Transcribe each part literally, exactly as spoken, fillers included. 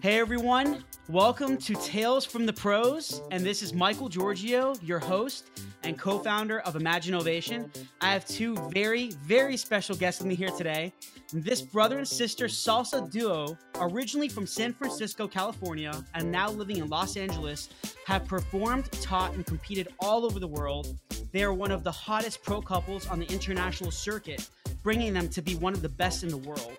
Hey everyone, welcome to Tales from the Pros, and this is Michael Giorgio, your host and co-founder of Imagine Ovation. I have two very, very special guests with me here today. This brother and sister salsa duo, originally from San Francisco, California, and now living in Los Angeles, have performed, taught, and competed all over the world. They are one of the hottest pro couples on the international circuit, bringing them to be one of the best in the world.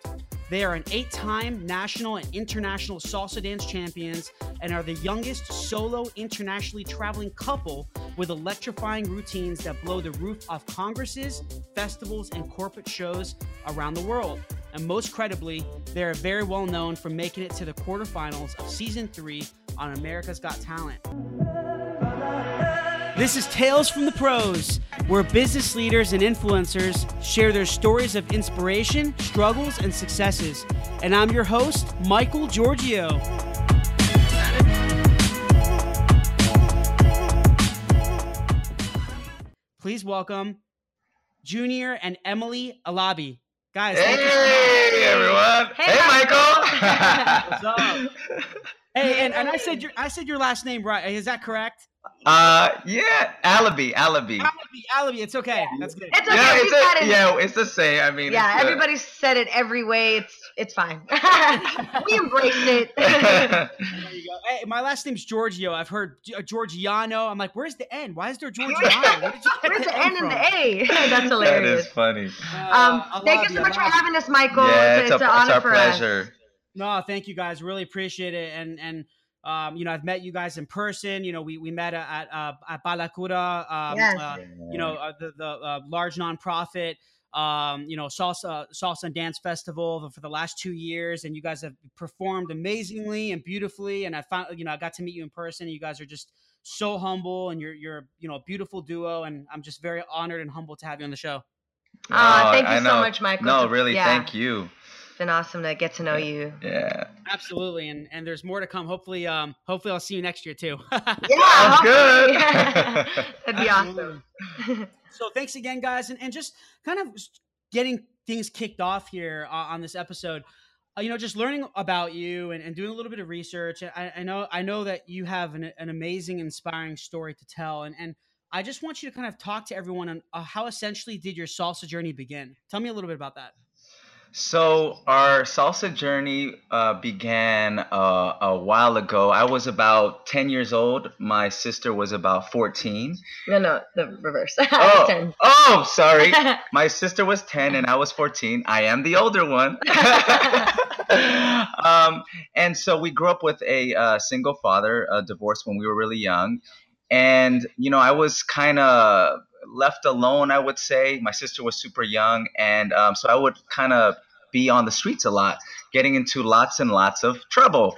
They are an eight-time national and international salsa dance champions and are the youngest solo internationally traveling couple with electrifying routines that blow the roof off congresses, festivals, and corporate shows around the world. And most credibly, they are very well known for making it to the quarterfinals of season three on America's Got Talent. This is Tales from the Pros, where business leaders and influencers share their stories of inspiration, struggles, and successes. And I'm your host, Michael Giorgio. Please welcome Junior and Emily Alabi. Guys, hey, hey everyone. Hey, hey Michael. Michael. What's up? Hey, and, and I said your I said your last name right. Is that correct? Uh, yeah, Alabi, Alabi, Alabi, Alabi. It's okay. Yeah. That's good. It's okay. Yeah, it's, a, it. yeah it's the same. I mean, yeah, everybody's a... said it every way. It's it's fine. We embrace it. There you go. Hey, my last name's Giorgio. I've heard uh, Giorgiano. I'm like, where's the N? Why is there Giorgiano? Where did you where's the N and the A? That's hilarious. That is funny. Um, uh, thank you so much for having us, Michael. Yeah, it's, it's, a, an honor it's our for pleasure. Us. No, thank you guys. Really appreciate it. And and um, you know, I've met you guys in person. You know, we we met at at, at Balakura. Um, yes. uh, you know, uh, the the uh, large nonprofit. Um, you know, salsa salsa and dance festival for the last two years, and you guys have performed amazingly and beautifully. And I found, you know, I got to meet you in person. And you guys are just so humble, and you're you're you know a beautiful duo. And I'm just very honored and humbled to have you on the show. Oh, uh, thank you I so know. much, Michael. No, really, yeah. Thank you. It's been awesome to get to know you. Yeah, absolutely, and and there's more to come. Hopefully, um, hopefully I'll see you next year too. Yeah, sounds good. That'd be awesome. So thanks again, guys, and and just kind of getting things kicked off here uh, on this episode. Uh, you know, just learning about you and, and doing a little bit of research. I, I know I know that you have an an amazing, inspiring story to tell, and and I just want you to kind of talk to everyone on uh, how essentially did your salsa journey begin? Tell me a little bit about that. So our salsa journey uh, began uh, a while ago. I was about ten years old. My sister was about fourteen. No, no, the reverse. Oh, I was ten. Oh, sorry. My sister was ten and I was fourteen. I am the older one. um, and so we grew up with a uh, single father, uh, divorced when we were really young. And, you know, I was kind of left alone, I would say. My sister was super young, and um, so I would kind of be on the streets a lot, getting into lots and lots of trouble.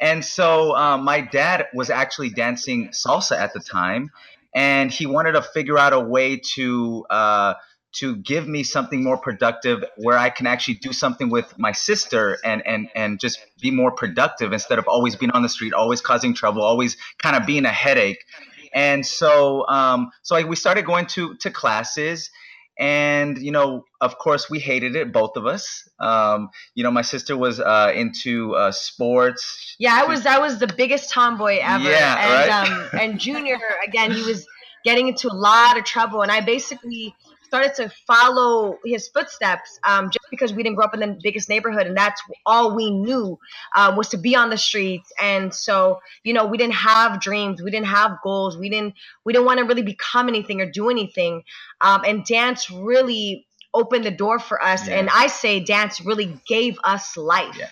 And so um, my dad was actually dancing salsa at the time, and he wanted to figure out a way to uh, to give me something more productive where I can actually do something with my sister and, and, and just be more productive instead of always being on the street, always causing trouble, always kind of being a headache. And so, um, so I, we started going to, to classes, and, you know, of course we hated it, both of us. Um, you know, my sister was, uh, into, uh, sports. Yeah. I was, I was the biggest tomboy ever. Yeah, and, right? um, and Junior, again, he was getting into a lot of trouble, and I basically started to follow his footsteps, um, just because we didn't grow up in the biggest neighborhood, and that's all we knew uh, was to be on the streets. And so, you know, we didn't have dreams, we didn't have goals, we didn't we didn't want to really become anything or do anything. Um, and dance really opened the door for us, yeah. And I say dance really gave us life. Yeah.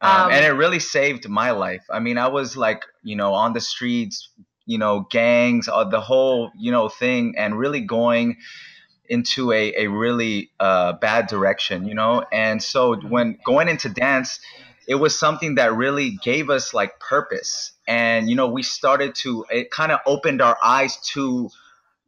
Um, um, and it really saved my life. I mean, I was like, you know, on the streets, you know, gangs, uh, the whole, you know, thing, and really going into a, a really uh, bad direction, you know? And so when going into dance, it was something that really gave us like purpose. And, you know, we started to, it kind of opened our eyes to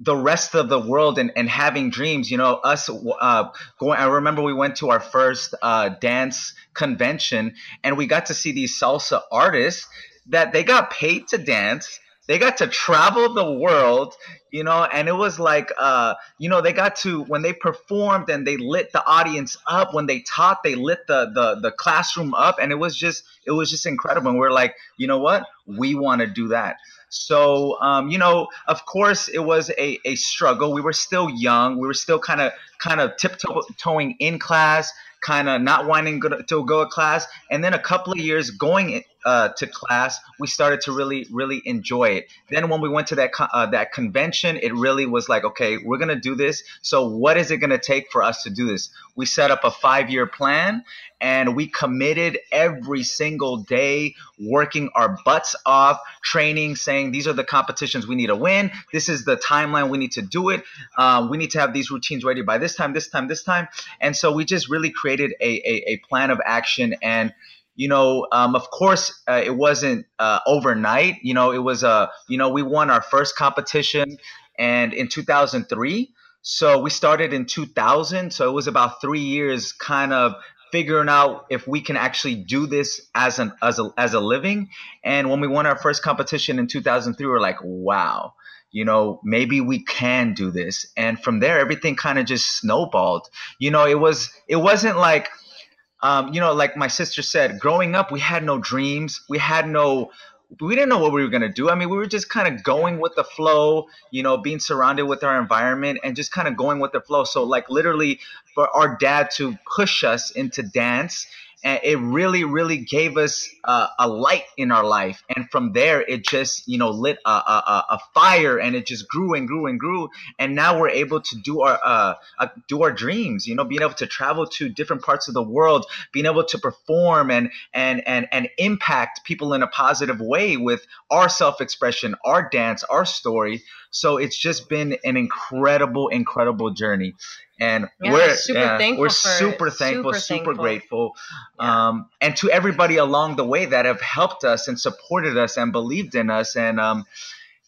the rest of the world and, and having dreams, you know, us uh, going, I remember we went to our first uh, dance convention, and we got to see these salsa artists that they got paid to dance. They got to travel the world, you know, and it was like, uh, you know, they got to, when they performed and they lit the audience up, when they taught, they lit the the, the classroom up. And it was just, it was just incredible. And we're like, you know what, we want to do that. So, um, you know, of course it was a, a struggle. We were still young. We were still kind of, kind of tiptoeing in class, kind of not wanting to go to class. And then a couple of years going uh, to class, we started to really, really enjoy it. Then when we went to that uh, that convention, it really was like, okay, we're going to do this. So what is it going to take for us to do this? We set up a five-year plan and we committed every single day, working our butts off, training, saying these are the competitions we need to win. This is the timeline we need to do it. Uh, we need to have these routines ready by this time, this time, this time. And so we just really created created a, a, a plan of action. And, you know, um, of course, uh, it wasn't uh, overnight. You know, it was, uh, you know, we won our first competition and in two thousand three. So we started in two thousand. So it was about three years kind of figuring out if we can actually do this as an as a, as a living. And when we won our first competition in two thousand three, we were like, wow, you know, maybe we can do this. And from there, everything kind of just snowballed. You know, it was, it wasn't like, um, you know, like my sister said, growing up, we had no dreams. We had no, we didn't know what we were going to do. I mean, we were just kind of going with the flow, you know, being surrounded with our environment and just kind of going with the flow. So like literally for our dad to push us into dance, and it really, really gave us uh, a light in our life. And from there, it just, you know, lit a, a, a fire, and it just grew and grew and grew. And now we're able to do our uh, uh, do our dreams, you know, being able to travel to different parts of the world, being able to perform and and and, and impact people in a positive way with our self-expression, our dance, our story. So it's just been an incredible, incredible journey. And yeah, we're super yeah, thankful. We're super thankful, super, super thankful. grateful. Yeah. Um, and to everybody along the way that have helped us and supported us and believed in us, and um,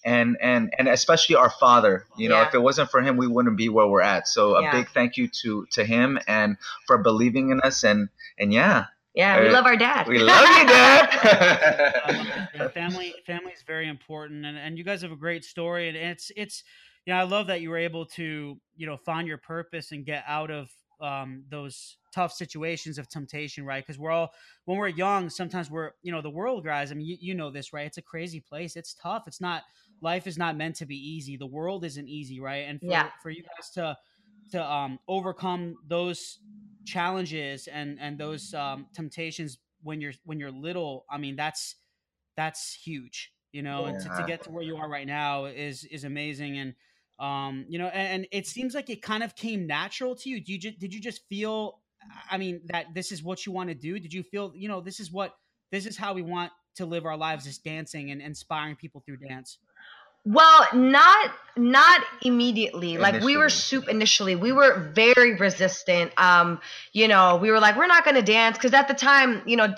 and and and especially our father. You know, yeah. If it wasn't for him, we wouldn't be where we're at. So a yeah. big thank you to to him and for believing in us. And and yeah. Yeah, we uh, love our dad. We love you, Dad. uh, family, family is very important, and and you guys have a great story, and it's it's. Yeah, I love that you were able to, you know, find your purpose and get out of um, those tough situations of temptation, right? Because we're all, when we're young, sometimes we're, you know, the world, guys, I mean, you, you know this, right? It's a crazy place. It's tough. It's not, life is not meant to be easy. The world isn't easy, right? And for, yeah. for you guys to to um, overcome those challenges and and those um, temptations when you're when you're little, I mean, that's that's huge, you know. Yeah. And to, to get to where you are right now is is amazing. And Um, you know, and, and it seems like it kind of came natural to you. Did you just, did you just feel, I mean, that this is what you want to do? Did you feel, you know, this is what, this is how we want to live our lives, is dancing and inspiring people through dance? Well, not, not immediately. Initially. Like we were super initially, we were very resistant. Um, you know, we were like, we're not going to dance. Cause at the time, you know,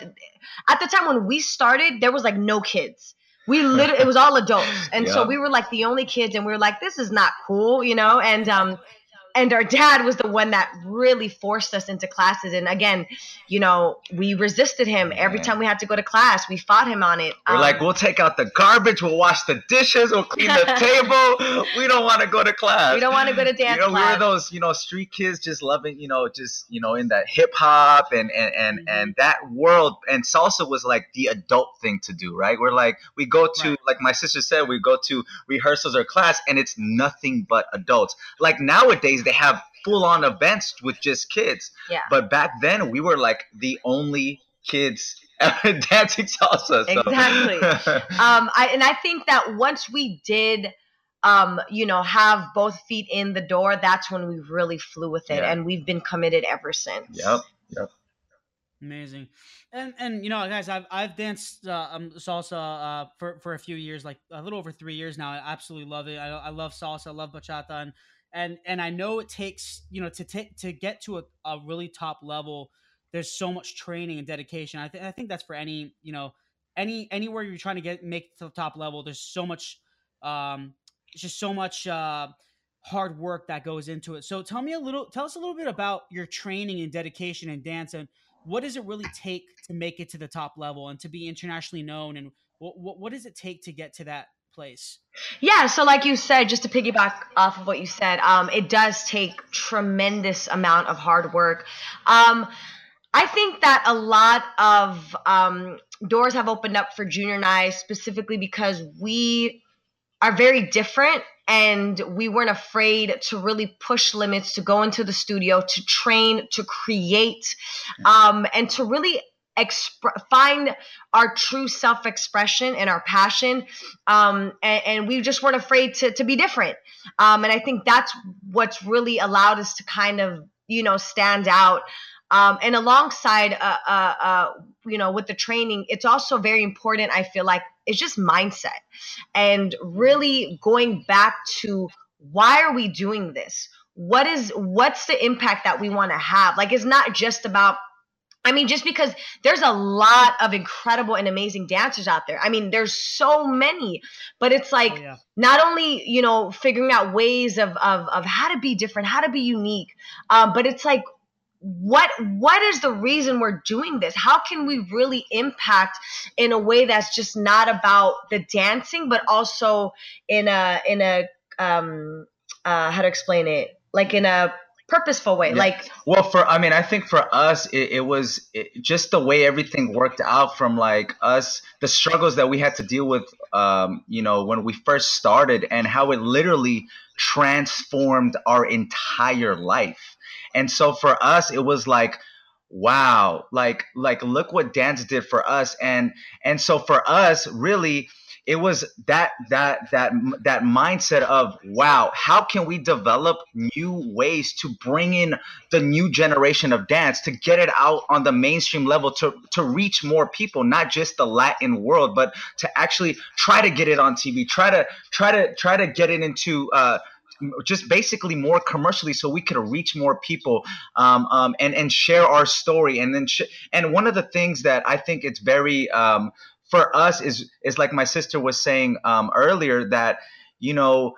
at the time when we started, there was like no kids. We literally, it was all adults. And yeah. so we were like the only kids, and we were like, this is not cool, you know? And, um, and our dad was the one that really forced us into classes. And again, you know, we resisted him every time we had to go to class. We fought him on it. We're um, like, we'll take out the garbage. We'll wash the dishes. We'll clean the table. We don't want to go to class. We don't want to go to dance you know, class. We were those, you know, street kids just loving, you know, just, you know, in that hip hop and, and, and, mm-hmm. and that world. And salsa was like the adult thing to do, right? We're like, we go to, right. like my sister said, we go to rehearsals or class and it's nothing but adults. Like nowadays, they have full-on events with just kids, yeah. but back then we were like the only kids ever dancing salsa. So. Exactly, um, I, and I think that once we did, um, you know, have both feet in the door, that's when we really flew with it, yeah. and we've been committed ever since. Yep, yep. Amazing, and and you know, guys, I've I've danced uh, um, salsa uh, for for a few years, like a little over three years now. I absolutely love it. I, I love salsa. I love bachata. And And and I know it takes, you know, to take to get to a, a really top level, there's so much training and dedication. I, th- I think that's for any, you know, any anywhere you're trying to get make to the top level, there's so much, um, it's just so much uh, hard work that goes into it. So tell me a little, tell us a little bit about your training and dedication in dance, and what does it really take to make it to the top level and to be internationally known, and what what, what does it take to get to that place? Yeah. So like you said, just to piggyback off of what you said, um, it does take tremendous amount of hard work. Um, I think that a lot of um, doors have opened up for Junior and I specifically because we are very different and we weren't afraid to really push limits, to go into the studio, to train, to create, um, and to really Expr- find our true self-expression and our passion. Um, and, and we just weren't afraid to, to be different. Um, and I think that's what's really allowed us to kind of, you know, stand out. Um, and alongside, uh, uh, uh, you know, with the training, it's also very important, I feel like, it's just mindset and really going back to why are we doing this? What is, what's the impact that we want to have? Like, it's not just about, I mean, just because there's a lot of incredible and amazing dancers out there. I mean, there's so many, but it's like, oh, yeah. Not only, you know, figuring out ways of, of, of how to be different, how to be unique. Um, but it's like, what, what is the reason we're doing this? How can we really impact in a way that's just not about the dancing, but also in a, in a, um, uh, how to explain it? Like in a purposeful way. Yeah. Like, well, for, I mean, I think for us, it, it was it, just the way everything worked out from like us, the struggles that we had to deal with, um, you know, when we first started and how it literally transformed our entire life. And so for us, it was like, wow, like, like, look what dance did for us. And, and so for us, really, it was that that that that mindset of, wow, how can we develop new ways to bring in the new generation of dance, to get it out on the mainstream level, to to reach more people, not just the Latin world, but to actually try to get it on T V, try to try to try to get it into uh, just basically more commercially, so we could reach more people um, um, and and share our story. And then sh- and one of the things that I think it's very um, for us is, is like my sister was saying um, earlier, that, you know,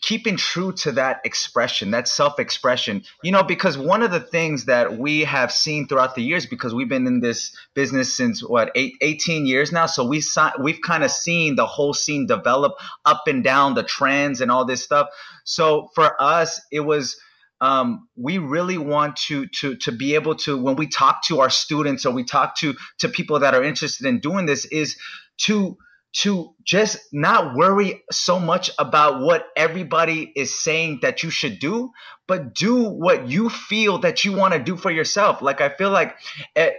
keeping true to that expression, that self-expression, you know, because one of the things that we have seen throughout the years, because we've been in this business since what, eight, eighteen years now. So we, we've kind of seen the whole scene develop up and down, the trends and all this stuff. So for us, it was, Um, we really want to to to be able to, when we talk to our students or we talk to to people that are interested in doing this, is to to just not worry so much about what everybody is saying that you should do, but do what you feel that you want to do for yourself. Like, I feel like,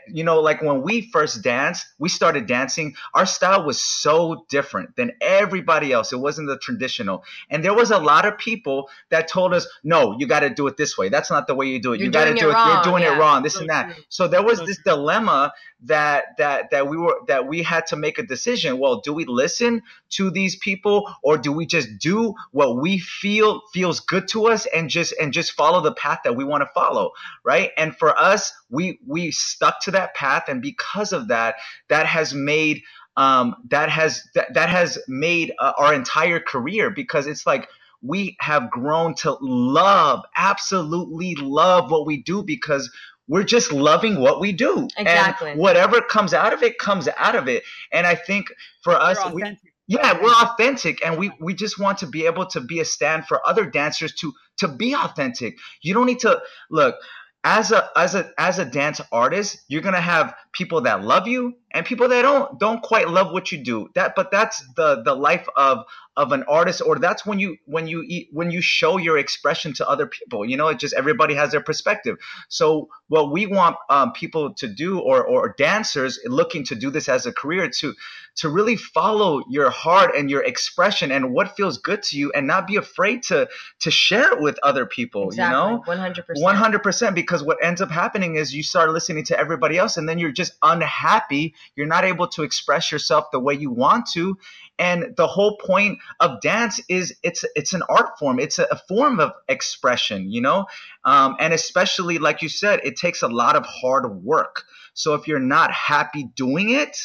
you know, like when we first danced, we started dancing, our style was so different than everybody else. It wasn't the traditional. And there was a lot of people that told us, no, you got to do it this way. That's not the way you do it. You're you got to do it. Wrong. You're doing yeah. it wrong. This so and that. True. So there was so this true. dilemma that, that, that we were, that we had to make a decision. Well, do we listen to these people, or do we just do what we feel feels good to us and just, and just follow the path that we want to follow, right? And for us, we we stuck to that path, and because of that, that has made um, that has that, that has made uh, our entire career, because it's like we have grown to love, absolutely love what we do, because we're just loving what we do. Exactly. And whatever comes out of it comes out of it. And I think for us, we, yeah, we're authentic, and we we just want to be able to be a stand for other dancers to. To be authentic. You don't need to look as a as a as a dance artist. You're gonna have people that love you and people that don't don't quite love what you do. That, but that's the the life of of an artist, or that's when you when you eat, when you show your expression to other people. You know, it just everybody has their perspective. So what we want um, people to do, or or dancers looking to do this as a career, to to really follow your heart and your expression and what feels good to you, and not be afraid to to share it with other people. Exactly. You know, one hundred percent, one hundred percent, because what ends up happening is you start listening to everybody else, and then you're just unhappy. You're not able to express yourself the way you want to. And the whole point of dance is it's it's an art form. It's a, a form of expression, you know, um, and especially like you said, it takes a lot of hard work. So if you're not happy doing it,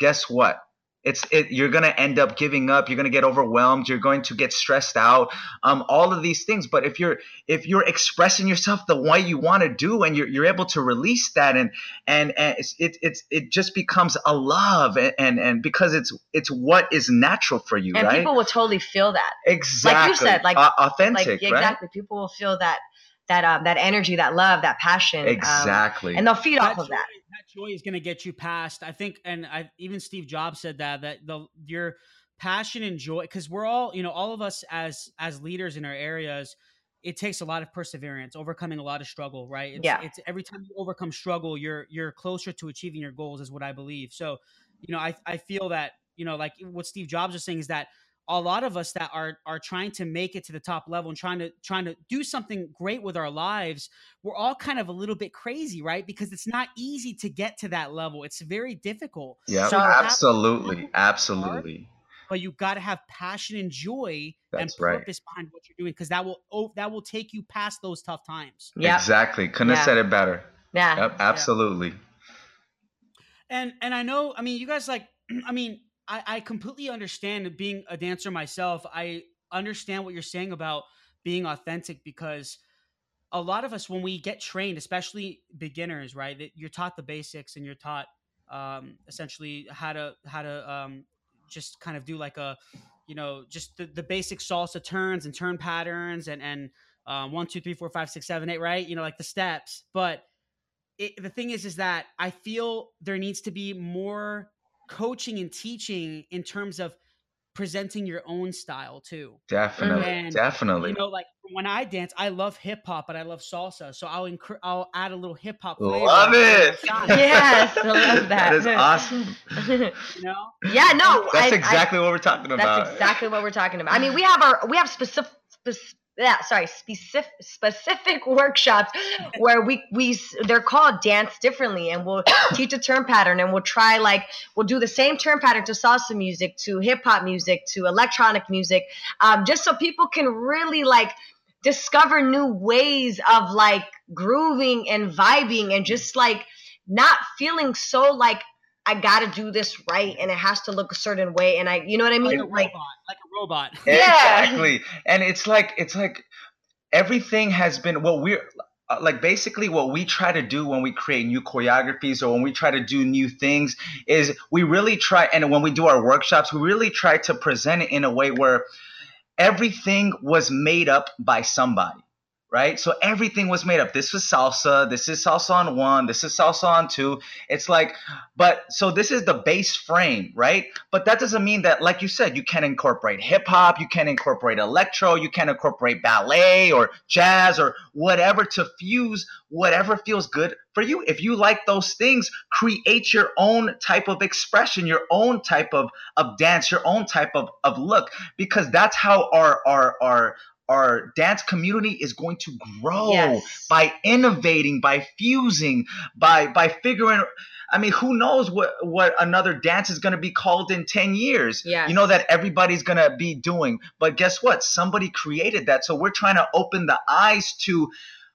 guess what? It's it, you're going to end up giving up. You're going to get overwhelmed. You're going to get stressed out, um, all of these things. But if you're if you're expressing yourself the way you want to do, and you're, you're able to release that, and and, and it's, it it's it just becomes a love, and, and and because it's it's what is natural for you, and right? People will totally feel that. Exactly, like you said, like uh, authentic, like, exactly. Right? People will feel that that um that energy, that love, that passion, exactly, um, and they'll feed that off joy, of that. That joy is going to get you past, I think, and I even Steve Jobs said that that the your passion and joy, because we're all, you know, all of us as as leaders in our areas, it takes a lot of perseverance, overcoming a lot of struggle, right? It's, yeah, it's every time you overcome struggle, you're you're closer to achieving your goals, is what I believe. So, you know, I I feel that, you know, like what Steve Jobs is saying is that a lot of us that are are trying to make it to the top level and trying to trying to do something great with our lives, we're all kind of a little bit crazy, right? Because it's not easy to get to that level. It's very difficult. Yeah, so absolutely, absolutely. Are, but you've got to have passion and joy That's and purpose right. behind what you're doing, because that will oh, that will take you past those tough times. Yep. Exactly. Couldn't yeah. have said it better. Yeah. Yep, absolutely. Yeah. And and I know, I mean, you guys like, I mean. I, I completely understand, being a dancer myself, I understand what you're saying about being authentic, because a lot of us, when we get trained, especially beginners, right, that you're taught the basics and you're taught um, essentially how to how to um, just kind of do like a, you know, just the, the basic salsa turns and turn patterns and, and uh, one, two, three, four, five, six, seven, eight, right? You know, like the steps. But it, the thing is, is that I feel there needs to be more coaching and teaching in terms of presenting your own style too. Definitely. And, definitely. You know, like when I dance, I love hip hop, but I love salsa. So I'll, inc- I'll add a little hip hop. Love it. Yes. I love that. That is awesome. You know? Yeah, no. That's I, exactly I, what we're talking that's about. That's exactly what we're talking about. I mean, we have our, we have specific, specific Yeah, sorry, specific specific workshops where we we they're called Dance Differently, and we'll teach a turn pattern, and we'll try like we'll do the same turn pattern to salsa music, to hip hop music, to electronic music, um, just so people can really like discover new ways of like grooving and vibing, and just like not feeling so like, I got to do this right, and it has to look a certain way, and I, you know what I mean? Like a like, robot. Like a robot. Exactly. And it's like, it's like everything has been, well, we're like basically what we try to do when we create new choreographies or when we try to do new things is we really try, and when we do our workshops, we really try to present it in a way where everything was made up by somebody. Right? So everything was made up. This was salsa. This is salsa on one. This is salsa on two. It's like, but so this is the base frame, right? But that doesn't mean that, like you said, you can incorporate hip hop, you can incorporate electro, you can incorporate ballet or jazz or whatever to fuse whatever feels good for you. If you like those things, create your own type of expression, your own type of, of dance, your own type of, of look, because that's how our, our, our, our dance community is going to grow yes. by innovating, by fusing, by by figuring. I mean, who knows what, what another dance is going to be called in ten years, yes. you know, that everybody's going to be doing. But guess what? Somebody created that. So we're trying to open the eyes to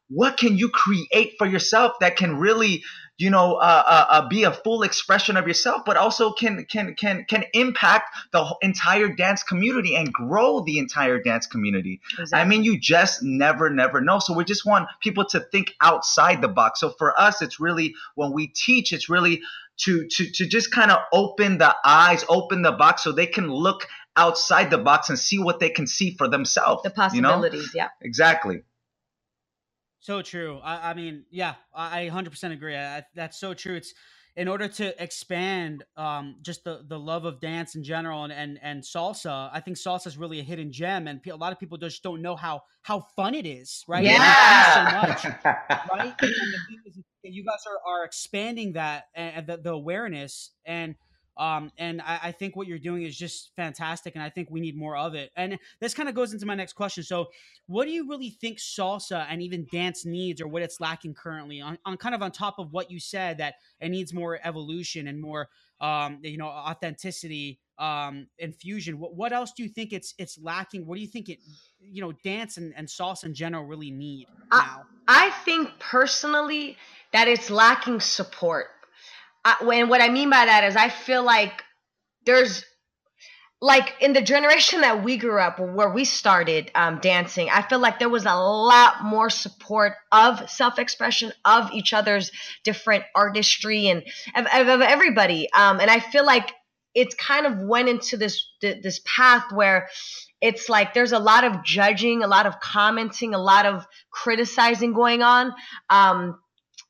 what can you create for yourself that can really, you know, uh, uh, uh, be a full expression of yourself, but also can can can can impact the entire dance community and grow the entire dance community. Exactly. I mean, you just never, never know. So we just want people to think outside the box. So for us, it's really when we teach, it's really to to to just kind of open the eyes, open the box, so they can look outside the box and see what they can see for themselves. The possibilities, you know? Yeah. Exactly. So true. I, I mean, yeah, I one hundred percent agree. I, that's so true. It's in order to expand um, just the, the love of dance in general and, and, and salsa. I think salsa is really a hidden gem, and a lot of people just don't know how how fun it is, right? Yeah. So much, right? And the thing is, you guys are, are expanding that and the, the awareness, and um and I, I think what you're doing is just fantastic, and I think we need more of it. And this kind of goes into my next question. So what do you really think salsa and even dance needs, or what it's lacking currently, on, on kind of on top of what you said, that it needs more evolution and more um you know authenticity, um infusion? What, what else do you think it's it's lacking? What do you think it, you know, dance and, and salsa in general really need now? I, I think personally that it's lacking support. Uh, and what I mean by that is I feel like there's like in the generation that we grew up, where we started um, dancing, I feel like there was a lot more support of self-expression, of each other's different artistry, and of, of everybody. Um, and I feel like it's kind of went into this this path where it's like there's a lot of judging, a lot of commenting, a lot of criticizing going on, um,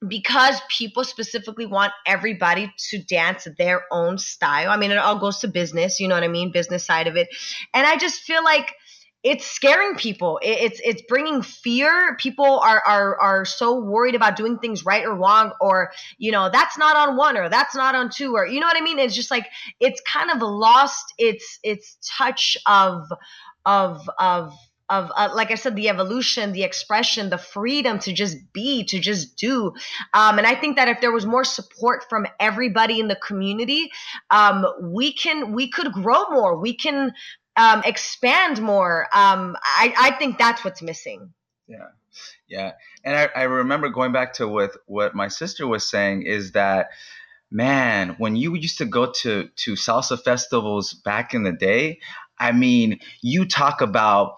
because people specifically want everybody to dance their own style. I mean, it all goes to business, you know what I mean? Business side of it. And I just feel like it's scaring people. It's it's bringing fear. People are are are so worried about doing things right or wrong, or, you know, that's not on one, or that's not on two, or, you know what I mean? It's just like, it's kind of lost its its touch of of of of uh, like I said, the evolution, the expression, the freedom to just be, to just do. Um, and I think that if there was more support from everybody in the community, um, we can we could grow more. We can Um, expand more. Um, I, I think that's what's missing. Yeah. Yeah. And I, I remember going back to with what my sister was saying is that, man, when you used to go to, to salsa festivals back in the day, I mean, you talk about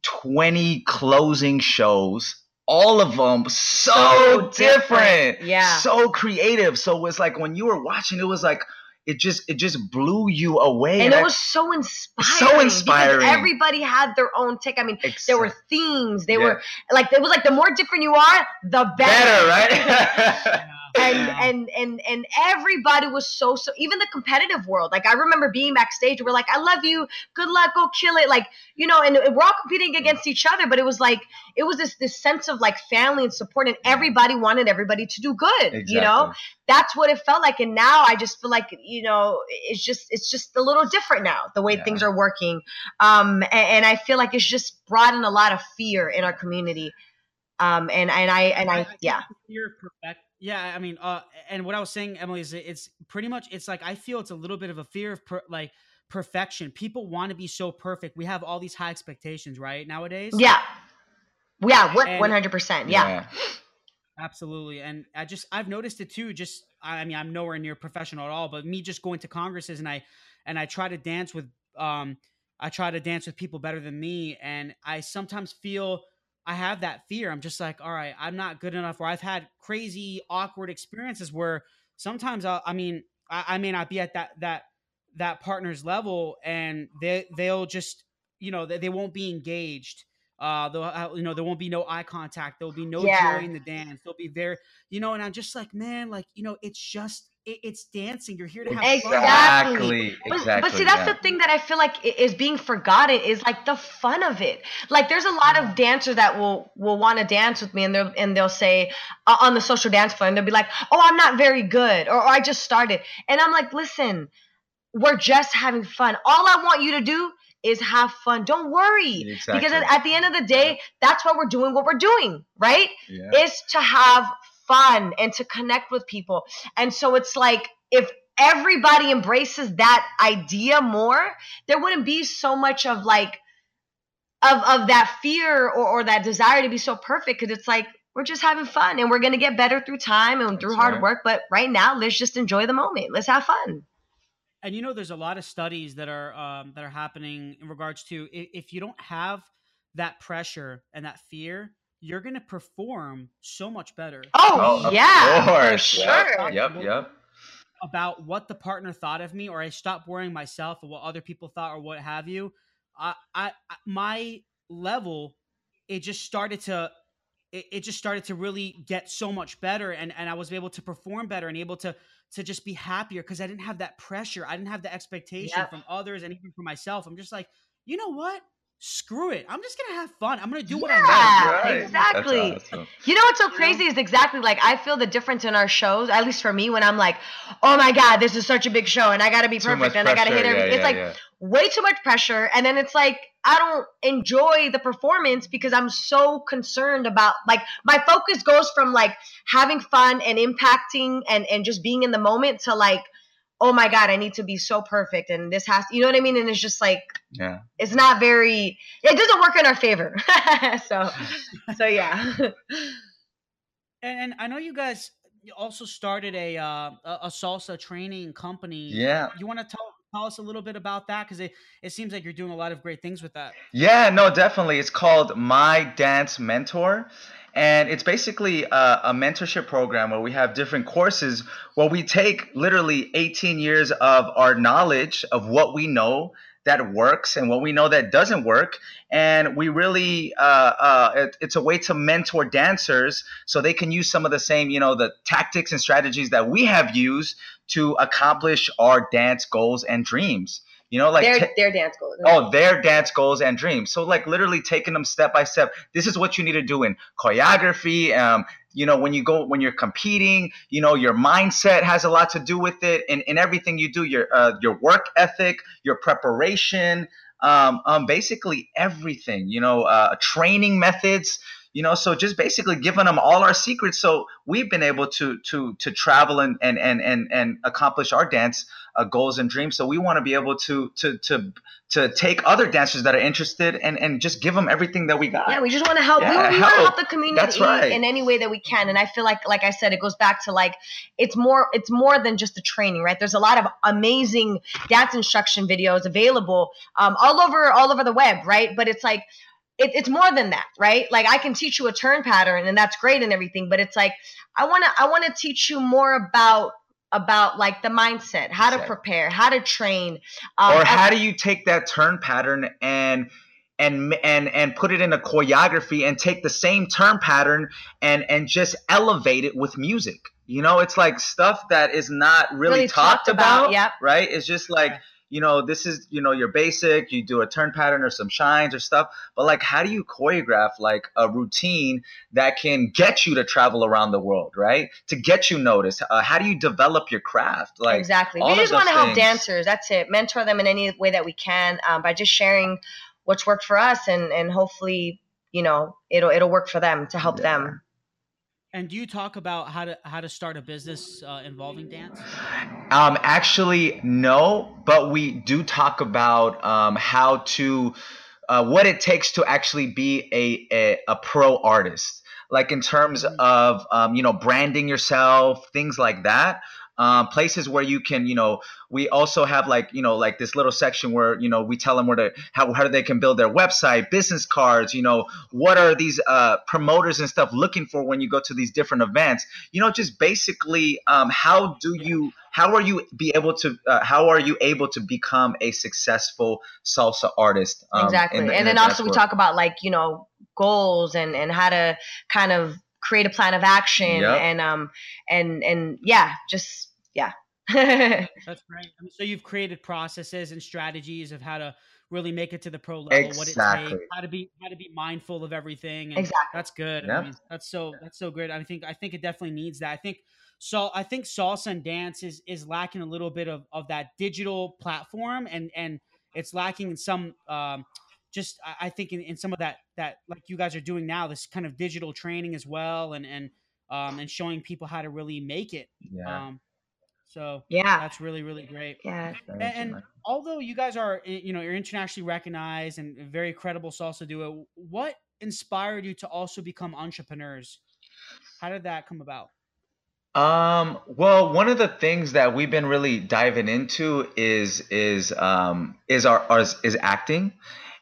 twenty closing shows, all of them so, so different, different. Yeah. So creative. So it's like when you were watching, it was like, It just it just blew you away, and, and it I, was so inspiring. So inspiring. Everybody had their own take. I mean, exactly. There were themes. They yeah. were like it was like the more different you are, the better, better right? And, yeah. and and and everybody was so so. Even the competitive world. Like I remember being backstage. We're like, I love you. Good luck. Go kill it. Like you know, and we're all competing against each other. But it was like it was this this sense of like family and support, and everybody wanted everybody to do good. Exactly. You know. That's what it felt like. And now I just feel like, you know, it's just it's just a little different now, the way yeah. things are working. Um, and, and I feel like it's just brought in a lot of fear in our community. Um, and, and I and I, I yeah. You're perfect. Yeah, I mean, uh, and what I was saying, Emily, is it's pretty much it's like I feel it's a little bit of a fear of per, like perfection. People want to be so perfect. We have all these high expectations right nowadays. Yeah. Yeah. What? one hundred percent. Yeah. yeah. Absolutely. And I just, I've noticed it too. Just, I mean, I'm nowhere near professional at all, but me just going to congresses and I, and I try to dance with, um, I try to dance with people better than me. And I sometimes feel I have that fear. I'm just like, all right, I'm not good enough. Or I've had crazy, awkward experiences where sometimes I'll, I mean, I, I may not be at that, that, that partner's level, and they, they'll just, you know, they, they won't be engaged. Uh, they'll, you know, there won't be no eye contact. There'll be no yeah. joy in the dance. There'll be very, you know, and I'm just like, man, like, you know, it's just, it, it's dancing. You're here to have exactly. fun. Exactly. But, exactly. But see, that's yeah. the thing that I feel like is being forgotten is like the fun of it. Like there's a lot yeah. of dancers that will, will want to dance with me, and they'll, and they'll say uh, on the social dance floor, and they'll be like, oh, I'm not very good. Or, or I just started. And I'm like, listen, we're just having fun. All I want you to do is have fun. Don't worry. Exactly. Because at the end of the day, that's why we're doing what we're doing, right? Yeah. Is to have fun and to connect with people. And so it's like, if everybody embraces that idea more, there wouldn't be so much of like, of, of that fear or, or that desire to be so perfect. Cause it's like, we're just having fun, and we're going to get better through time and through that's hard right. work. But right now, let's just enjoy the moment. Let's have fun. And, you know, there's a lot of studies that are um, that are happening in regards to if, if you don't have that pressure and that fear, you're going to perform so much better. Oh, oh yeah, of course. For sure. Yep, yep. About what the partner thought of me, or I stopped worrying myself or what other people thought or what have you. I, I, my level, it just started to it, it just started to really get so much better. And, and I was able to perform better and able to to just be happier because I didn't have that pressure. I didn't have the expectation yep. from others and even from myself. I'm just like, you know what? Screw it. I'm just going to have fun. I'm going to do yeah, what I want. Right. Exactly. Awesome. You know what's so crazy is exactly like I feel the difference in our shows, at least for me, when I'm like, oh my God, this is such a big show and I got to be too perfect and pressure. I got to hit everything. Yeah, it's yeah, like yeah. way too much pressure. And then it's like, I don't enjoy the performance because I'm so concerned about like my focus goes from like having fun and impacting and, and just being in the moment to like, oh my God, I need to be so perfect. And this has, you know what I mean? And it's just like, yeah, it's not very, it doesn't work in our favor. so, so yeah. And, and I know you guys also started a, uh, a salsa training company. Yeah. You want to tell tell us a little bit about that? Because it, it seems like you're doing a lot of great things with that. Yeah, no, definitely. It's called My Dance Mentor. And it's basically a, a mentorship program where we have different courses where we take literally eighteen years of our knowledge of what we know that works and what we know that doesn't work. And we really, uh, uh, it, it's a way to mentor dancers so they can use some of the same, you know, the tactics and strategies that we have used to accomplish our dance goals and dreams. You know, like their, their dance goals. Oh, their dance goals and dreams. So like literally taking them step by step. This is what you need to do in choreography. Um, you know, when you go, when you're competing, you know, your mindset has a lot to do with it. And in everything you do, your, uh, your work ethic, your preparation, um, um, basically everything, you know, uh, training methods, you know, so just basically giving them all our secrets. So we've been able to to to travel and and and and, and accomplish our dance uh, goals and dreams. So we want to be able to to to to take other dancers that are interested and and just give them everything that we got. Yeah, we just want to help. Yeah, we we want to help the community. That's right. in, in any way that we can. And I feel like, like I said, it goes back to like it's more it's more than just the training, right? There's a lot of amazing dance instruction videos available um, all over all over the web, right? But it's like, It, it's more than that, right? Like I can teach you a turn pattern and that's great and everything, but it's like, I want to, I want to teach you more about, about like the mindset, how to prepare, how to train. Um, or how do you take that turn pattern and, and, and, and put it in a choreography and take the same turn pattern and, and just elevate it with music. You know, it's like stuff that is not really, really talked, talked about, about yep. right? It's just like, you know, this is, you know, your basic, you do a turn pattern or some shines or stuff, but like, how do you choreograph like a routine that can get you to travel around the world, right? To get you noticed. Uh, how do you develop your craft? Like exactly. We just want to help dancers. That's it. Mentor them in any way that we can um, by just sharing what's worked for us and, and hopefully, you know, it'll, it'll work for them to help yeah. them. And do you talk about how to how to start a business uh, involving dance? Um, actually, no, but we do talk about um, how to uh, what it takes to actually be a a, a pro artist, like in terms mm-hmm. of um, you know, branding yourself, things like that. Um, places where you can, you know, we also have like, you know, like this little section where, you know, we tell them where to, how, how they can build their website, business cards, you know, what are these uh, promoters and stuff looking for when you go to these different events, you know, just basically um, how do you, how are you be able to, uh, how are you able to become a successful salsa artist? Um, exactly. In the, in and then also world. We talk about like, you know, goals and, and how to kind of create a plan of action yep. and, um, and, and yeah, just. Yeah. That's great. I mean, so you've created processes and strategies of how to really make it to the pro level, exactly. what it takes, how to be, how to be mindful of everything. And exactly. That's good. Yep. I mean, that's so, that's so great. I think, I think it definitely needs that. I think so. I think salsa and dance is, is lacking a little bit of, of that digital platform and, and it's lacking in some, um, just, I, I think in, in some of that, that like you guys are doing now, this kind of digital training as well. And, and, um, and showing people how to really make it. Yeah. Um, So yeah, that's really, really great. Yeah. And, and although you guys are, you know, you're internationally recognized and very credible salsa duo, what inspired you to also become entrepreneurs? How did that come about? Um, well, one of the things that we've been really diving into is, is, um, is our, our is acting.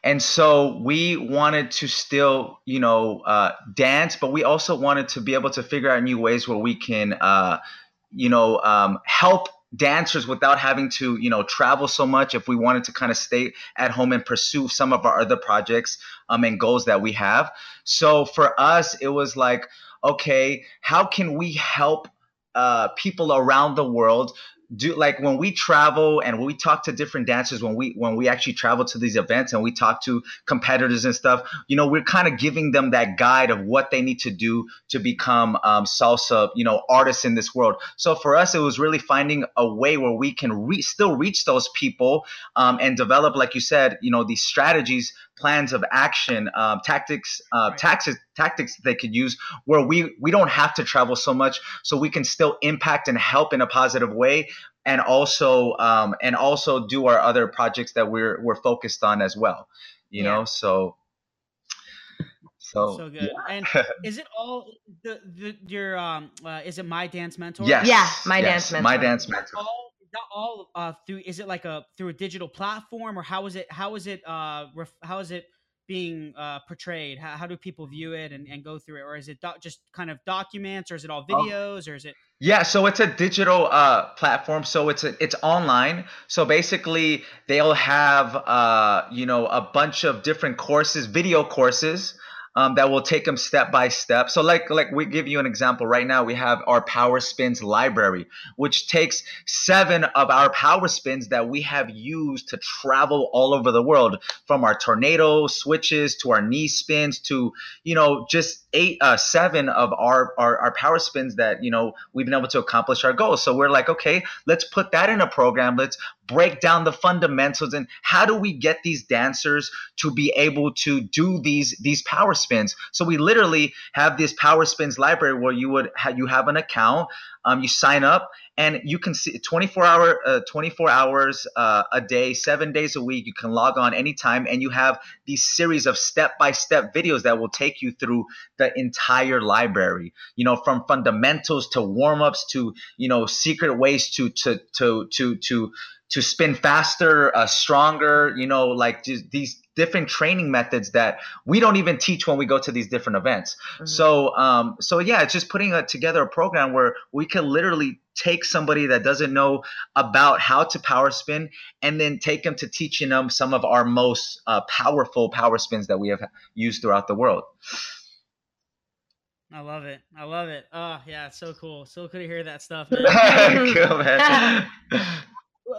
And so we wanted to still, you know, uh, dance, but we also wanted to be able to figure out new ways where we can, uh, you know, um, help dancers without having to, you know, travel so much if we wanted to kind of stay at home and pursue some of our other projects um, and goals that we have. So for us, it was like, okay, how can we help uh, people around the world? Do like when we travel and when we talk to different dancers, when we when we actually travel to these events and we talk to competitors and stuff, you know, we're kind of giving them that guide of what they need to do to become um, salsa, you know, artists in this world. So for us, it was really finding a way where we can re- still reach those people um, and develop, like you said, you know, these strategies, plans of action, um, tactics, uh, taxes, tactics they could use where we, we don't have to travel so much so we can still impact and help in a positive way and also, um, and also do our other projects that we're, we're focused on as well, you yeah. know? So, so, so good. Yeah. And is it all the, the, your, um, uh, is it My Dance Mentor? Yes. Yeah. My yes. Dance Mentor. My Dance Mentor. All not all uh, through. Is it like a through a digital platform, or how is it? How is it? Uh, ref, how is it being uh, portrayed? How, how do people view it and, and go through it, or is it doc, just kind of documents, or is it all videos, or is it? Yeah, so it's a digital uh, platform. So it's a, it's online. So basically, they'll have uh, you know a bunch of different courses, video courses. Um, that will take them step by step. So like like we give you an example right now, we have our power spins library, which takes seven of our power spins that we have used to travel all over the world, from our tornado switches to our knee spins to, you know, just eight, uh, seven of our, our, our power spins that, you know, we've been able to accomplish our goals. So we're like, okay, let's put that in a program. Let's break down the fundamentals and how do we get these dancers to be able to do these these power spins. So we literally have this power spins library where you would ha- you have an account, um, you sign up, and you can see twenty-four hour, uh, twenty-four hours uh, a day, seven days a week. You can log on anytime, and you have these series of step-by-step videos that will take you through the entire library. You know, from fundamentals to warm-ups to, you know, secret ways to to to to to to spin faster, uh, stronger, you know, like these different training methods that we don't even teach when we go to these different events. Mm-hmm. So, um, so yeah, it's just putting a, together a program where we can literally take somebody that doesn't know about how to power spin and then take them to teaching them some of our most uh, powerful power spins that we have used throughout the world. I love it. I love it. Oh yeah. It's so cool. So cool to hear that stuff, man. Cool, man.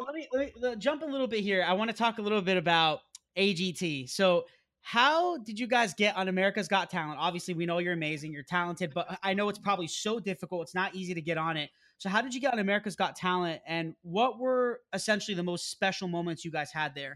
Let me, let me jump a little bit here. I want to talk a little bit about A G T. So how did you guys get on America's Got Talent? Obviously, we know you're amazing. You're talented, but I know it's probably so difficult. It's not easy to get on it. So how did you get on America's Got Talent? And what were essentially the most special moments you guys had there?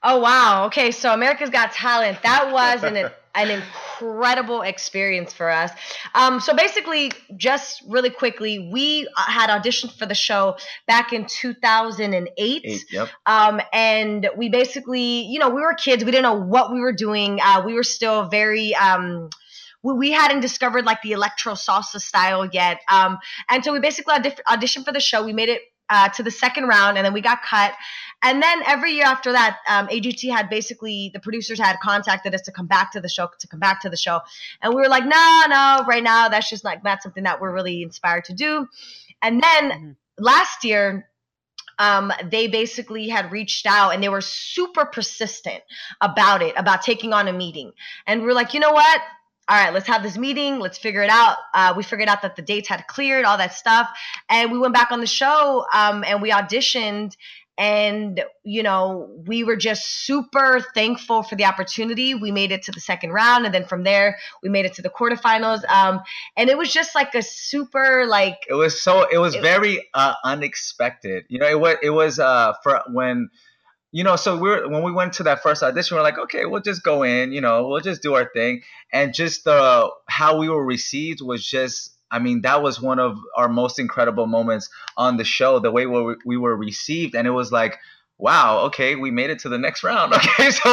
Oh, wow. Okay. So America's Got Talent. That was an an incredible experience for us. Um, so basically, just really quickly, we had auditioned for the show back in two thousand eight. Eight, yep. Um, and we basically, you know, we were kids. We didn't know what we were doing. Uh, we were still very... Um, We hadn't discovered like the electro salsa style yet. Um, and so we basically auditioned for the show. We made it uh, to the second round, and then we got cut. And then every year after that, um, A G T had basically, the producers had contacted us to come back to the show, to come back to the show. And we were like, no, no, right now, that's just like, that's something that we're really inspired to do. And then mm-hmm. last year, Um, they basically had reached out, and they were super persistent about it, about taking on a meeting. And we were like, you know what? All right, let's have this meeting. Let's figure it out. Uh, we figured out that the dates had cleared, all that stuff. And we went back on the show um, and we auditioned. And, you know, we were just super thankful for the opportunity. We made it to the second round. And then from there, we made it to the quarterfinals. Um, and it was just like a super like. It was so it was it, very uh, unexpected. You know, it was it was uh, for when. You know, so we were, when we went to that first audition, we were like, okay, we'll just go in, you know, we'll just do our thing. And just uh, how we were received was just, I mean, that was one of our most incredible moments on the show, the way we, we were received. And it was like, wow, okay, we made it to the next round. Okay, so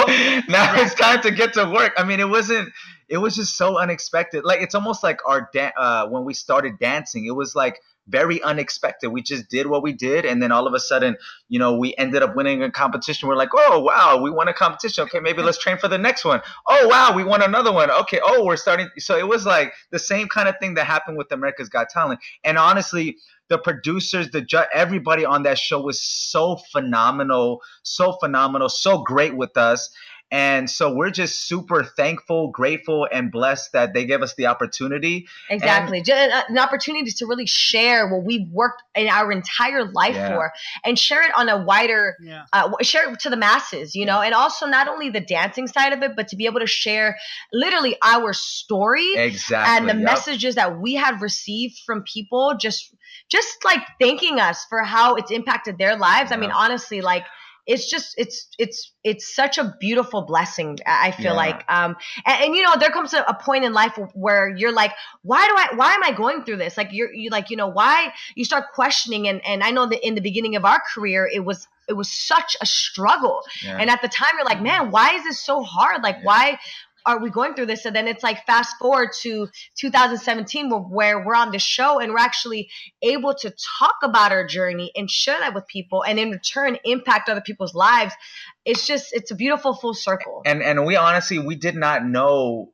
now it's time to get to work. I mean, it wasn't, it was just so unexpected. Like, it's almost like our, da- uh, when we started dancing, it was like, very unexpected. We just did what we did. And then all of a sudden, you know, we ended up winning a competition. We're like, oh, wow, we won a competition. Okay, maybe let's train for the next one. Oh, wow, we won another one. Okay, oh, we're starting. So it was like the same kind of thing that happened with America's Got Talent. And honestly, the producers, the ju- everybody on that show was so phenomenal, so phenomenal, so great with us. And so we're just super thankful, grateful, and blessed that they gave us the opportunity. Exactly. And an opportunity to really share what we've worked in our entire life yeah. for, and share it on a wider, yeah. uh, share it to the masses, you yeah. know, and also not only the dancing side of it, but to be able to share literally our story exactly. and the yep. messages that we have received from people just, just like thanking us for how it's impacted their lives. Yep. I mean, honestly, like, It's just, it's, it's, it's such a beautiful blessing. I feel yeah. like, um, and, and you know, there comes a, a point in life where you're like, why do I, why am I going through this? Like you're, you like, you know, why you start questioning. And, and I know that in the beginning of our career, it was, it was such a struggle. Yeah. And at the time you're like, man, why is this so hard? Like, yeah. why, are we going through this? And then it's like fast forward to two thousand seventeen, where we're on the show and we're actually able to talk about our journey and share that with people, and in return impact other people's lives. It's just, it's a beautiful full circle. And and we honestly, we did not know.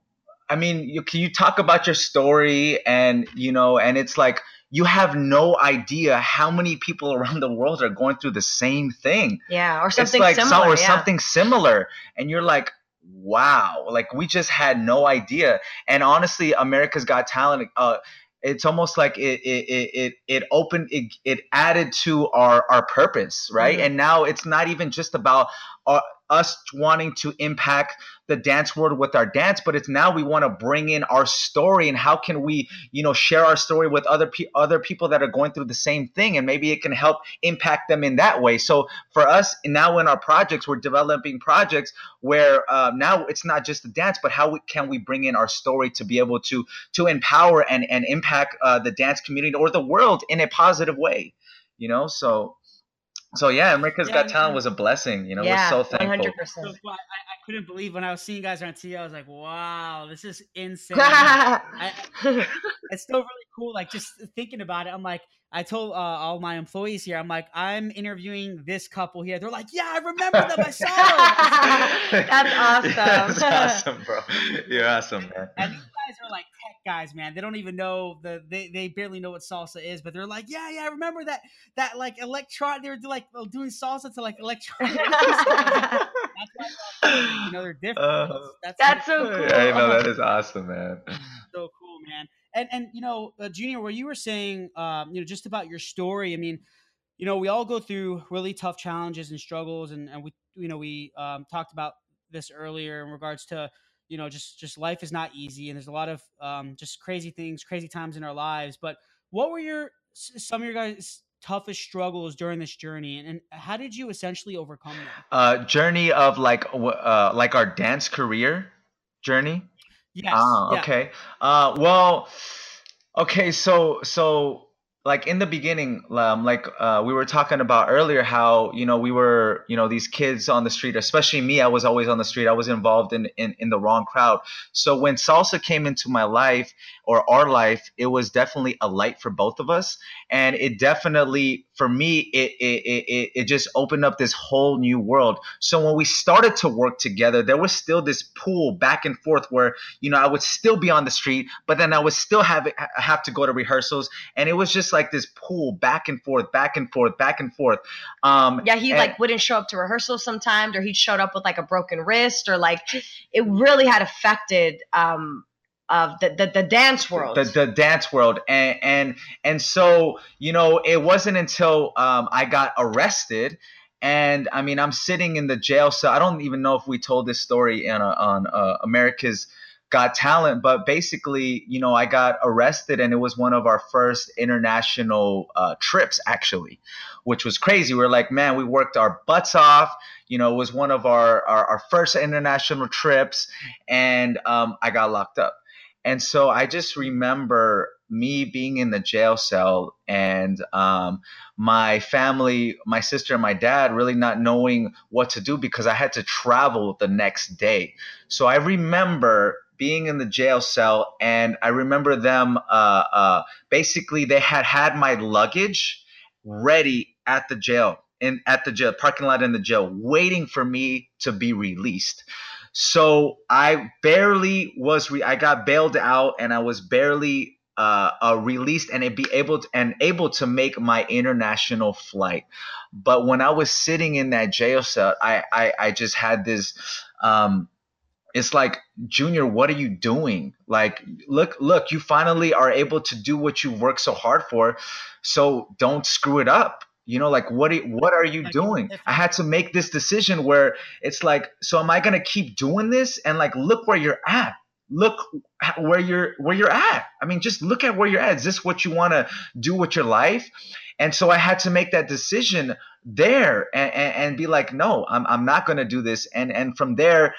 I mean, you, can you talk about your story and, you know, and it's like, you have no idea how many people around the world are going through the same thing. Yeah, or something it's like similar. Some, or yeah. something similar. And you're like, wow, like we just had no idea. And honestly, America's Got Talent, uh, it's almost like it it it it opened, it, it added to our, our purpose, right? Mm-hmm. And now it's not even just about our, us wanting to impact the dance world with our dance, but it's now we want to bring in our story and how can we, you know, share our story with other pe- other people that are going through the same thing, and maybe it can help impact them in that way. So for us now in our projects, we're developing projects where uh, now it's not just the dance, but how we, can we bring in our story to be able to to empower and and impact uh, the dance community or the world in a positive way, you know? So. So yeah, America's yeah, Got yeah. Talent was a blessing. You know, yeah, we're so thankful. one hundred percent. I, I couldn't believe when I was seeing you guys on T V, I was like, wow, this is insane. I, I, it's still really cool. Like just thinking about it, I'm like, I told uh, all my employees here, I'm like, I'm interviewing this couple here. They're like, yeah, I remember them. I saw them. That's awesome. That's awesome, bro. You're awesome, man. And these guys are like tech guys, man. They don't even know the, they, they barely know what salsa is, but they're like, yeah, yeah, I remember that, that like electron, they were like doing salsa to like electronic. That's why, you know, they're different. Uh, that's that's so cool. Yeah, I know, that is awesome, man. So cool, man. And, and you know, uh, Junior, where you were saying, um, you know, just about your story, I mean, you know, we all go through really tough challenges and struggles. And, and we, you know, we um, talked about this earlier in regards to, you know, just, just life is not easy. And there's a lot of um, just crazy things, crazy times in our lives. But what were your, some of your guys' toughest struggles during this journey, and, and how did you essentially overcome them? Uh, journey of like, uh, like our dance career journey? Yes. Ah, okay. Yeah. Uh, well, okay. So, so like in the beginning, um, like, uh, we were talking about earlier how, you know, we were, you know, these kids on the street, especially me, I was always on the street. I was involved in, in, in the wrong crowd. So when salsa came into my life or our life, it was definitely a light for both of us. And it definitely, for me, it, it, it, it just opened up this whole new world. So when we started to work together, there was still this pull back and forth where, you know, I would still be on the street, but then I would still have, have to go to rehearsals. And it was just like this pull back and forth, back and forth, back and forth. Um, yeah, he and, like wouldn't show up to rehearsal sometimes, or he'd showed up with like a broken wrist, or like it really had affected um, of the, the the dance world. The, the dance world, and and and so you know, it wasn't until um, I got arrested. And I mean, I'm sitting in the jail cell. I don't even know if we told this story in a, on uh, America's Got Talent, but basically, you know, I got arrested, and it was one of our first international uh, trips, actually, which was crazy. We were like, man, we worked our butts off. You know, it was one of our our, our first international trips, and um, I got locked up. And so I just remember me being in the jail cell, and um, my family, my sister and my dad really not knowing what to do because I had to travel the next day. So I remember being in the jail cell, and I remember them uh, uh, basically they had had my luggage ready at the jail, in at the jail, parking lot in the jail, waiting for me to be released. So I barely was re- I got bailed out, and I was barely uh, uh, released and it be able to, and able to make my international flight. But when I was sitting in that jail cell, I I, I just had this. Um, It's like, Junior, what are you doing? Like, look, look, you finally are able to do what you worked so hard for. So don't screw it up. You know, like, what, what are you doing? I had to make this decision where it's like, so am I going to keep doing this? And like, look where you're at. Look where you're, where you're at. I mean, just look at where you're at. Is this what you want to do with your life? And so I had to make that decision there and, and, and be like, no, I'm, I'm not going to do this. And, and from there,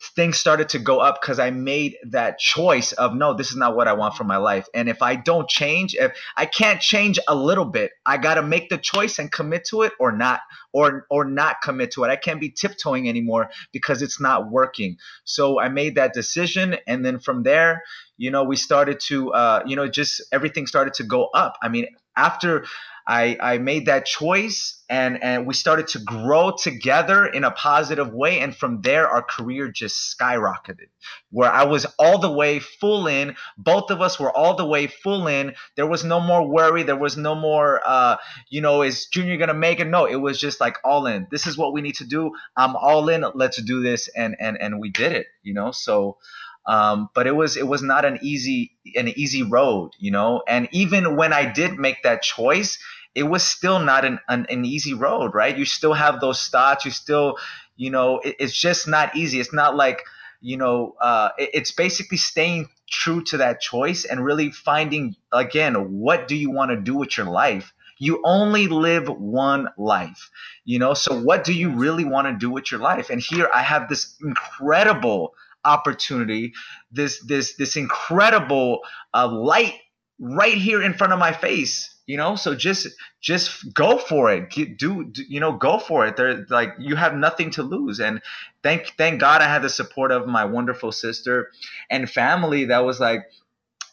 things started to go up because I made that choice of, no, this is not what I want for my life. And if I don't change, if I can't change a little bit, I got to make the choice and commit to it or not, or, or not commit to it. I can't be tiptoeing anymore because it's not working. So I made that decision. And then from there, you know, we started to, uh, you know, just everything started to go up. I mean, after I, I made that choice and, and we started to grow together in a positive way. And from there, our career just skyrocketed, where I was all the way full in. Both of us were all the way full in. There was no more worry. There was no more, uh, you know, is Junior going to make it? No, it was just like all in. This is what we need to do. I'm all in. Let's do this. And, and, and we did it, you know, so Um, but it was it was not an easy an easy road, you know. And even when I did make that choice, it was still not an, an, an easy road, right? You still have those thoughts. You still, you know, it, it's just not easy. It's not like, you know, uh, it, it's basically staying true to that choice and really finding, again, what do you want to do with your life? You only live one life, you know. So what do you really want to do with your life? And here I have this incredible opportunity, this this this incredible uh, light right here in front of my face, you know. So just just go for it. Get, do, do you know? Go for it. There, like, you have nothing to lose. And thank thank God I had the support of my wonderful sister and family. That was like,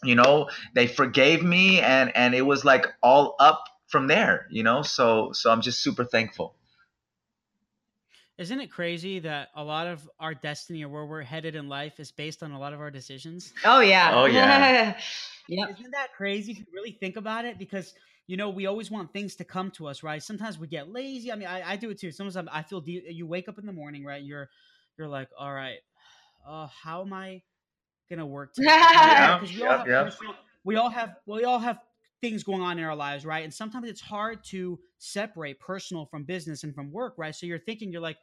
you know, they forgave me, and and it was like all up from there, you know. So so I'm just super thankful. Isn't it crazy that a lot of our destiny or where we're headed in life is based on a lot of our decisions? Oh, yeah. Oh, yeah. Yeah. Isn't that crazy if you really think about it? Because, you know, we always want things to come to us, right? Sometimes we get lazy. I mean, I, I do it too. Sometimes I'm, I feel de- you wake up in the morning, right? You're you're like, all right, uh, how am I going to work today? Yeah, because we, yep, yep. we all have we all have things going on in our lives, right? And sometimes it's hard to separate personal from business and from work, right? So you're thinking, you're like,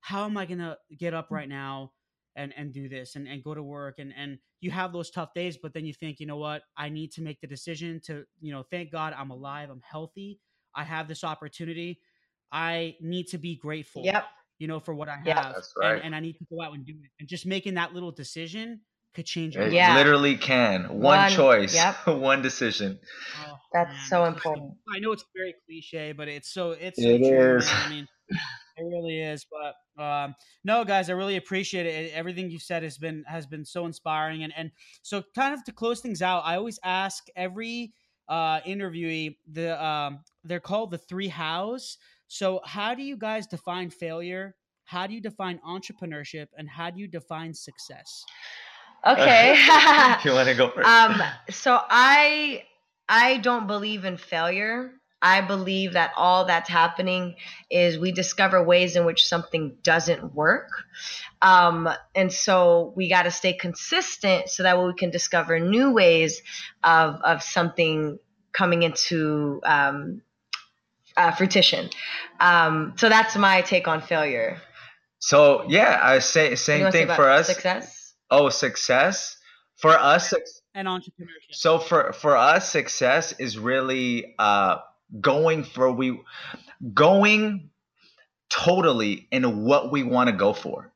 how am I going to get up right now and, and do this and, and go to work? And, and you have those tough days, but then you think, you know what, I need to make the decision to, you know, thank God I'm alive. I'm healthy. I have this opportunity. I need to be grateful, yep. you know, for what I have. Yeah, that's right. and, and I need to go out and do it. And just making that little decision could change it. Yeah. Literally can. One, one choice, yep. one decision. Oh, That's man. so important. I know it's very cliche, but it's so it's it so true, is. I mean, it really is. But um, no, guys, I really appreciate it. Everything you've said has been has been so inspiring. And and so, kind of to close things out, I always ask every uh, interviewee the um, they're called the three hows. So, how do you guys define failure? How do you define entrepreneurship? And how do you define success? Okay. You want to go first? Um, so I, I don't believe in failure. I believe that all that's happening is we discover ways in which something doesn't work. Um, and so we got to stay consistent so that we can discover new ways of, of something coming into, um, uh, fruition. Um, so that's my take on failure. So yeah, I say, same thing for us. Success? Oh, success for us and entrepreneurship. So for, for us, success is really uh, going for we going totally in what we want to go for,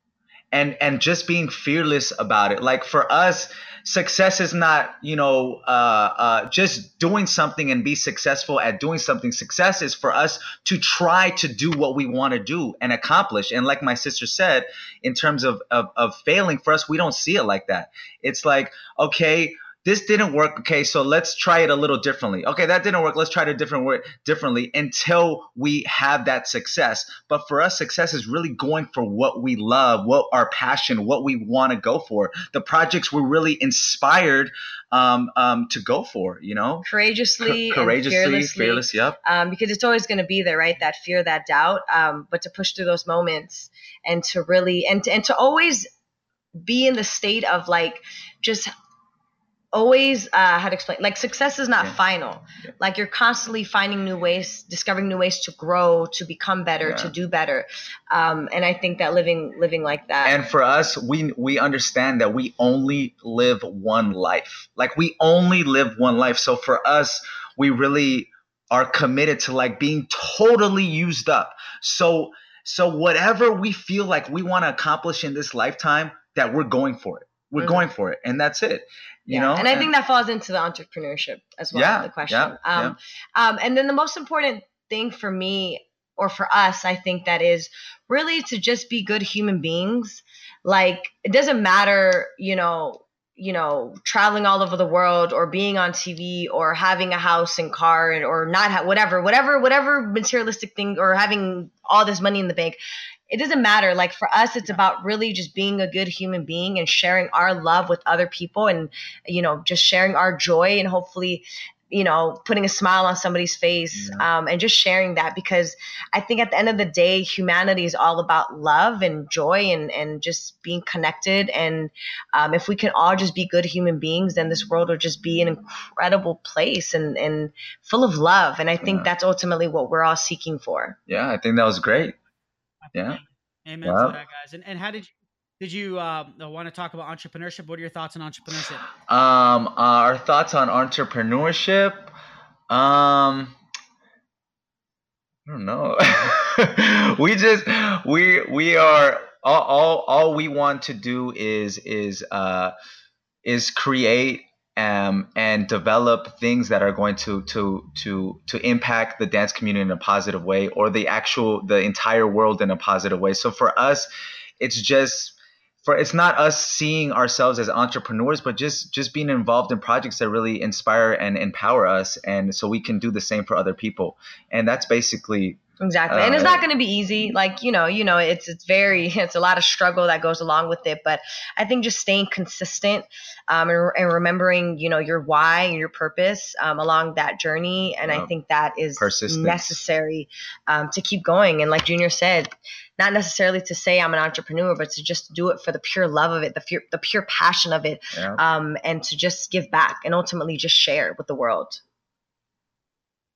and and just being fearless about it. Like for us, success is not, you know, uh, uh, just doing something and be successful at doing something. Success is for us to try to do what we want to do and accomplish. And like my sister said, in terms of, of, of failing, for us, we don't see it like that. It's like, okay, this didn't work. Okay, so let's try it a little differently. Okay, that didn't work. Let's try it a different way differently until we have that success. But for us, success is really going for what we love, what our passion, what we want to go for, the projects we're really inspired um, um, to go for, you know? Courageously. C- courageously, fearlessly, fearless, yep. Um, because it's always going to be there, right? That fear, that doubt. Um, but to push through those moments and to really, and to, and to always be in the state of like just always uh, how to explain, like success is not yeah. final. Yeah. Like you're constantly finding new ways, discovering new ways to grow, to become better, yeah. to do better. Um, and I think that living, living like that. And for us, we, we understand that we only live one life. Like we only live one life. So for us, we really are committed to like being totally used up. So So whatever we feel like we want to accomplish in this lifetime, that we're going for it. We're mm-hmm. going for it. And that's it. You yeah. know? And I and, think that falls into the entrepreneurship as well, yeah, the question. Yeah, um, yeah. Um, and then the most important thing for me or for us, I think that is really to just be good human beings. Like it doesn't matter, you know, you know, traveling all over the world or being on T V or having a house and car and, or not, ha- whatever, whatever, whatever materialistic thing or having all this money in the bank. It doesn't matter. Like for us, it's about really just being a good human being and sharing our love with other people and, you know, just sharing our joy and hopefully, you know, putting a smile on somebody's face yeah. um, and just sharing that, because I think at the end of the day, humanity is all about love and joy and, and just being connected. And um, if we can all just be good human beings, then this world will just be an incredible place and, and full of love. And I think yeah. that's ultimately what we're all seeking for. Yeah, I think that was great. Yeah. Amen wow. to that, guys. And, and how did you? Did you uh, want to talk about entrepreneurship? What are your thoughts on entrepreneurship? Um, uh, our thoughts on entrepreneurship? Um, I don't know. we just we we are all, all all we want to do is is uh is create um and develop things that are going to to to to impact the dance community in a positive way, or the actual the entire world in a positive way. So for us, it's just. For it's not us seeing ourselves as entrepreneurs, but just just being involved in projects that really inspire and empower us, and so we can do the same for other people. And that's basically exactly. Uh, and it's not going to be easy. Like you know, you know, it's it's very it's a lot of struggle that goes along with it. But I think just staying consistent um, and, and remembering you know your why and your purpose um, along that journey, and um, I think that is necessary um, to keep going. And like Junior said. Not necessarily to say I'm an entrepreneur, but to just do it for the pure love of it, the pure, the pure passion of it, yeah. um, and to just give back and ultimately just share with the world.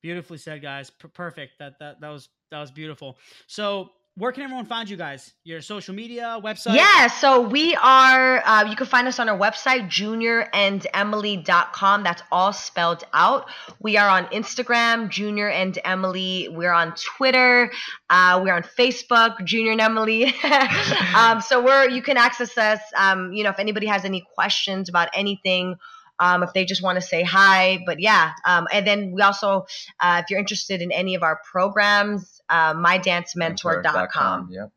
Beautifully said, guys. P- perfect. That that that was that was beautiful. So. Where can everyone find you guys? Your social media, website? Yeah, so we are, uh, you can find us on our website, junior and emily dot com. That's all spelled out. We are on Instagram, Junior and Emily. We're on Twitter. Uh, we're on Facebook, Junior and Emily. um, so we're, you can access us, um, you know, if anybody has any questions about anything, Um, if they just want to say hi, but yeah. Um, and then we also, uh, if you're interested in any of our programs, uh, my dance mentor dot com. Yep.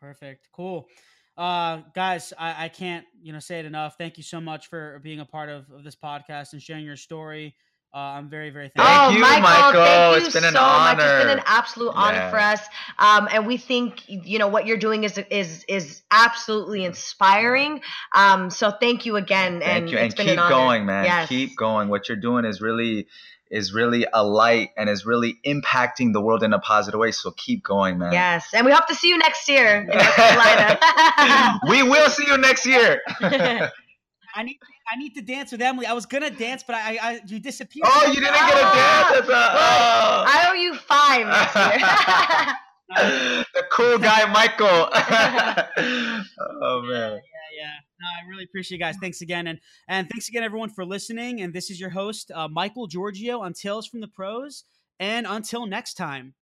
Perfect. Cool. Uh, guys, I, I can't, you know, say it enough. Thank you so much for being a part of, of this podcast and sharing your story. Uh, I'm very, very thankful. Thank oh, you, Michael. Michael. Thank you it's been so an honor. Much. It's been an absolute honor yeah. for us. Um, and we think, you know, what you're doing is is is absolutely inspiring. Um, so thank you again. Thank and you. It's and been keep an honor. Going, man. Yes. Keep going. What you're doing is really is really a light and is really impacting the world in a positive way. So keep going, man. Yes. And we hope to see you next year in North Carolina. We will see you next year. I need I need to dance with Emily. I was gonna dance, but I, I you disappeared. Oh, you didn't oh, get a dance. A, oh. I owe you five next year. The cool guy, Michael. Oh man. Yeah, yeah, yeah. No, I really appreciate you guys. Thanks again, and and thanks again, everyone, for listening. And this is your host, uh, Michael Giorgio, on Tales from the Pros. And until next time.